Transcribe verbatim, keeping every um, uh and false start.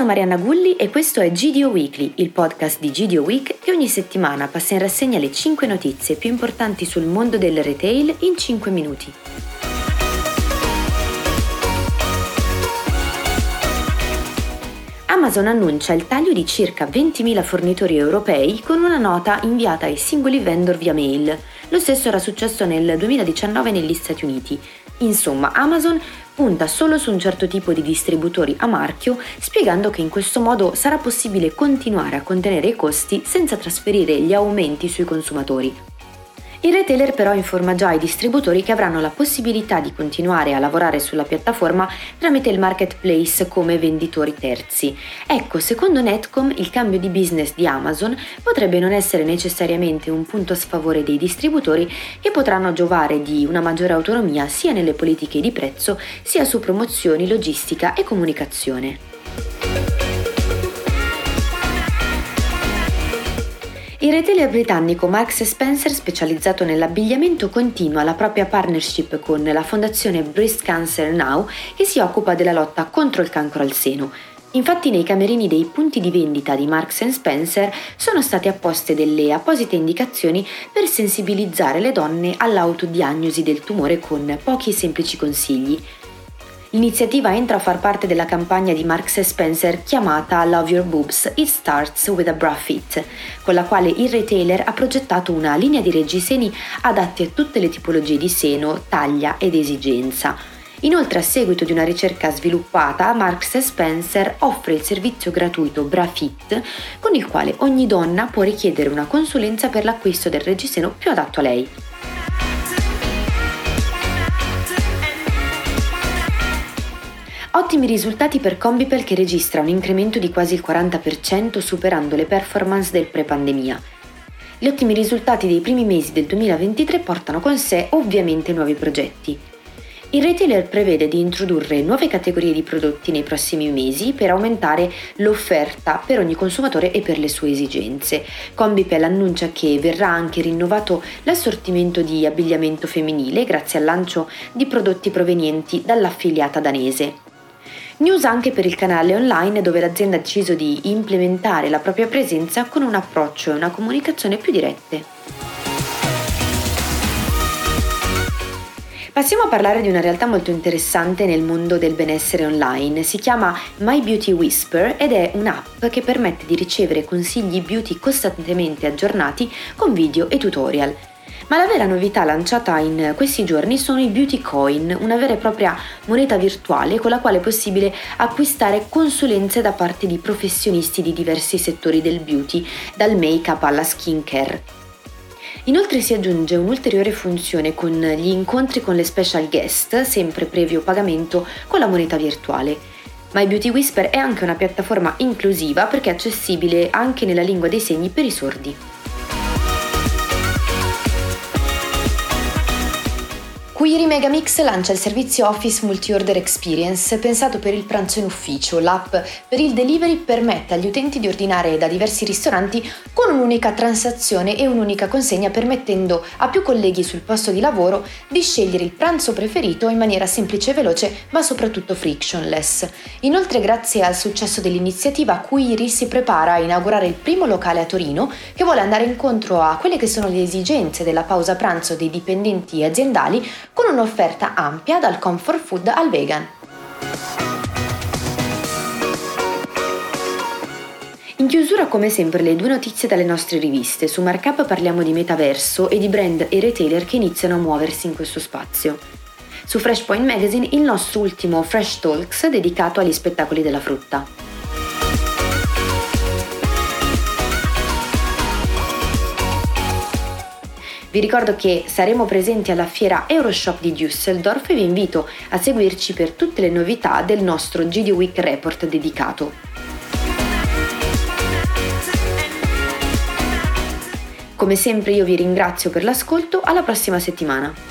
sono Mariana Gulli e questo è G D O Weekly, il podcast di G D O Week che ogni settimana passa in rassegna le cinque notizie più importanti sul mondo del retail in cinque minuti. Amazon annuncia il taglio di circa ventimila fornitori europei con una nota inviata ai singoli vendor via mail. Lo stesso era successo nel duemiladiciannove negli Stati Uniti. Insomma, Amazon punta solo su un certo tipo di distributori a marchio, spiegando che in questo modo sarà possibile continuare a contenere i costi senza trasferire gli aumenti sui consumatori. Il retailer però informa già i distributori che avranno la possibilità di continuare a lavorare sulla piattaforma tramite il marketplace come venditori terzi. Ecco, secondo Netcom il cambio di business di Amazon potrebbe non essere necessariamente un punto a sfavore dei distributori, che potranno giovare di una maggiore autonomia sia nelle politiche di prezzo sia su promozioni, logistica e comunicazione. Il retailer britannico Marks and Spencer, specializzato nell'abbigliamento, continua la propria partnership con la fondazione Breast Cancer Now, che si occupa della lotta contro il cancro al seno. Infatti nei camerini dei punti di vendita di Marks and Spencer sono state apposte delle apposite indicazioni per sensibilizzare le donne all'autodiagnosi del tumore con pochi semplici consigli. L'iniziativa entra a far parte della campagna di Marks and Spencer chiamata Love Your Boobs, It Starts With A Bra Fit, con la quale il retailer ha progettato una linea di reggiseni adatti a tutte le tipologie di seno, taglia ed esigenza. Inoltre, a seguito di una ricerca sviluppata, Marks and Spencer offre il servizio gratuito Bra Fit, con il quale ogni donna può richiedere una consulenza per l'acquisto del reggiseno più adatto a lei. Ottimi risultati per Conbipel, che registra un incremento di quasi il quaranta per cento, superando le performance del pre-pandemia. Gli ottimi risultati dei primi mesi del duemilaventitré portano con sé ovviamente nuovi progetti. Il retailer prevede di introdurre nuove categorie di prodotti nei prossimi mesi per aumentare l'offerta per ogni consumatore e per le sue esigenze. Conbipel annuncia che verrà anche rinnovato l'assortimento di abbigliamento femminile grazie al lancio di prodotti provenienti dall'affiliata danese. News anche per il canale online, dove l'azienda ha deciso di implementare la propria presenza con un approccio e una comunicazione più dirette. Passiamo a parlare di una realtà molto interessante nel mondo del benessere online. Si chiama My Beauty Whisper ed è un'app che permette di ricevere consigli beauty costantemente aggiornati con video e tutorial. Ma la vera novità lanciata in questi giorni sono i Beauty Coin, una vera e propria moneta virtuale con la quale è possibile acquistare consulenze da parte di professionisti di diversi settori del beauty, dal make-up alla skincare. Inoltre si aggiunge un'ulteriore funzione con gli incontri con le special guest, sempre previo pagamento con la moneta virtuale. My Beauty Whisper è anche una piattaforma inclusiva perché è accessibile anche nella lingua dei segni per i sordi. Kuiri Megamix lancia il servizio Office Multi Order Experience, pensato per il pranzo in ufficio. L'app per il delivery permette agli utenti di ordinare da diversi ristoranti con un'unica transazione e un'unica consegna, permettendo a più colleghi sul posto di lavoro di scegliere il pranzo preferito in maniera semplice e veloce, ma soprattutto frictionless. Inoltre, grazie al successo dell'iniziativa, Kuiri si prepara a inaugurare il primo locale a Torino, che vuole andare incontro a quelle che sono le esigenze della pausa pranzo dei dipendenti aziendali, con un'offerta ampia dal comfort food al vegan. In chiusura, come sempre, le due notizie dalle nostre riviste. Su Markup parliamo di metaverso e di brand e retailer che iniziano a muoversi in questo spazio. Su FreshPoint Magazine il nostro ultimo Fresh Talks dedicato agli spettacoli della frutta. Vi ricordo che saremo presenti alla fiera Euroshop di Düsseldorf e vi invito a seguirci per tutte le novità del nostro G D Week Report dedicato. Come sempre io vi ringrazio per l'ascolto, alla prossima settimana.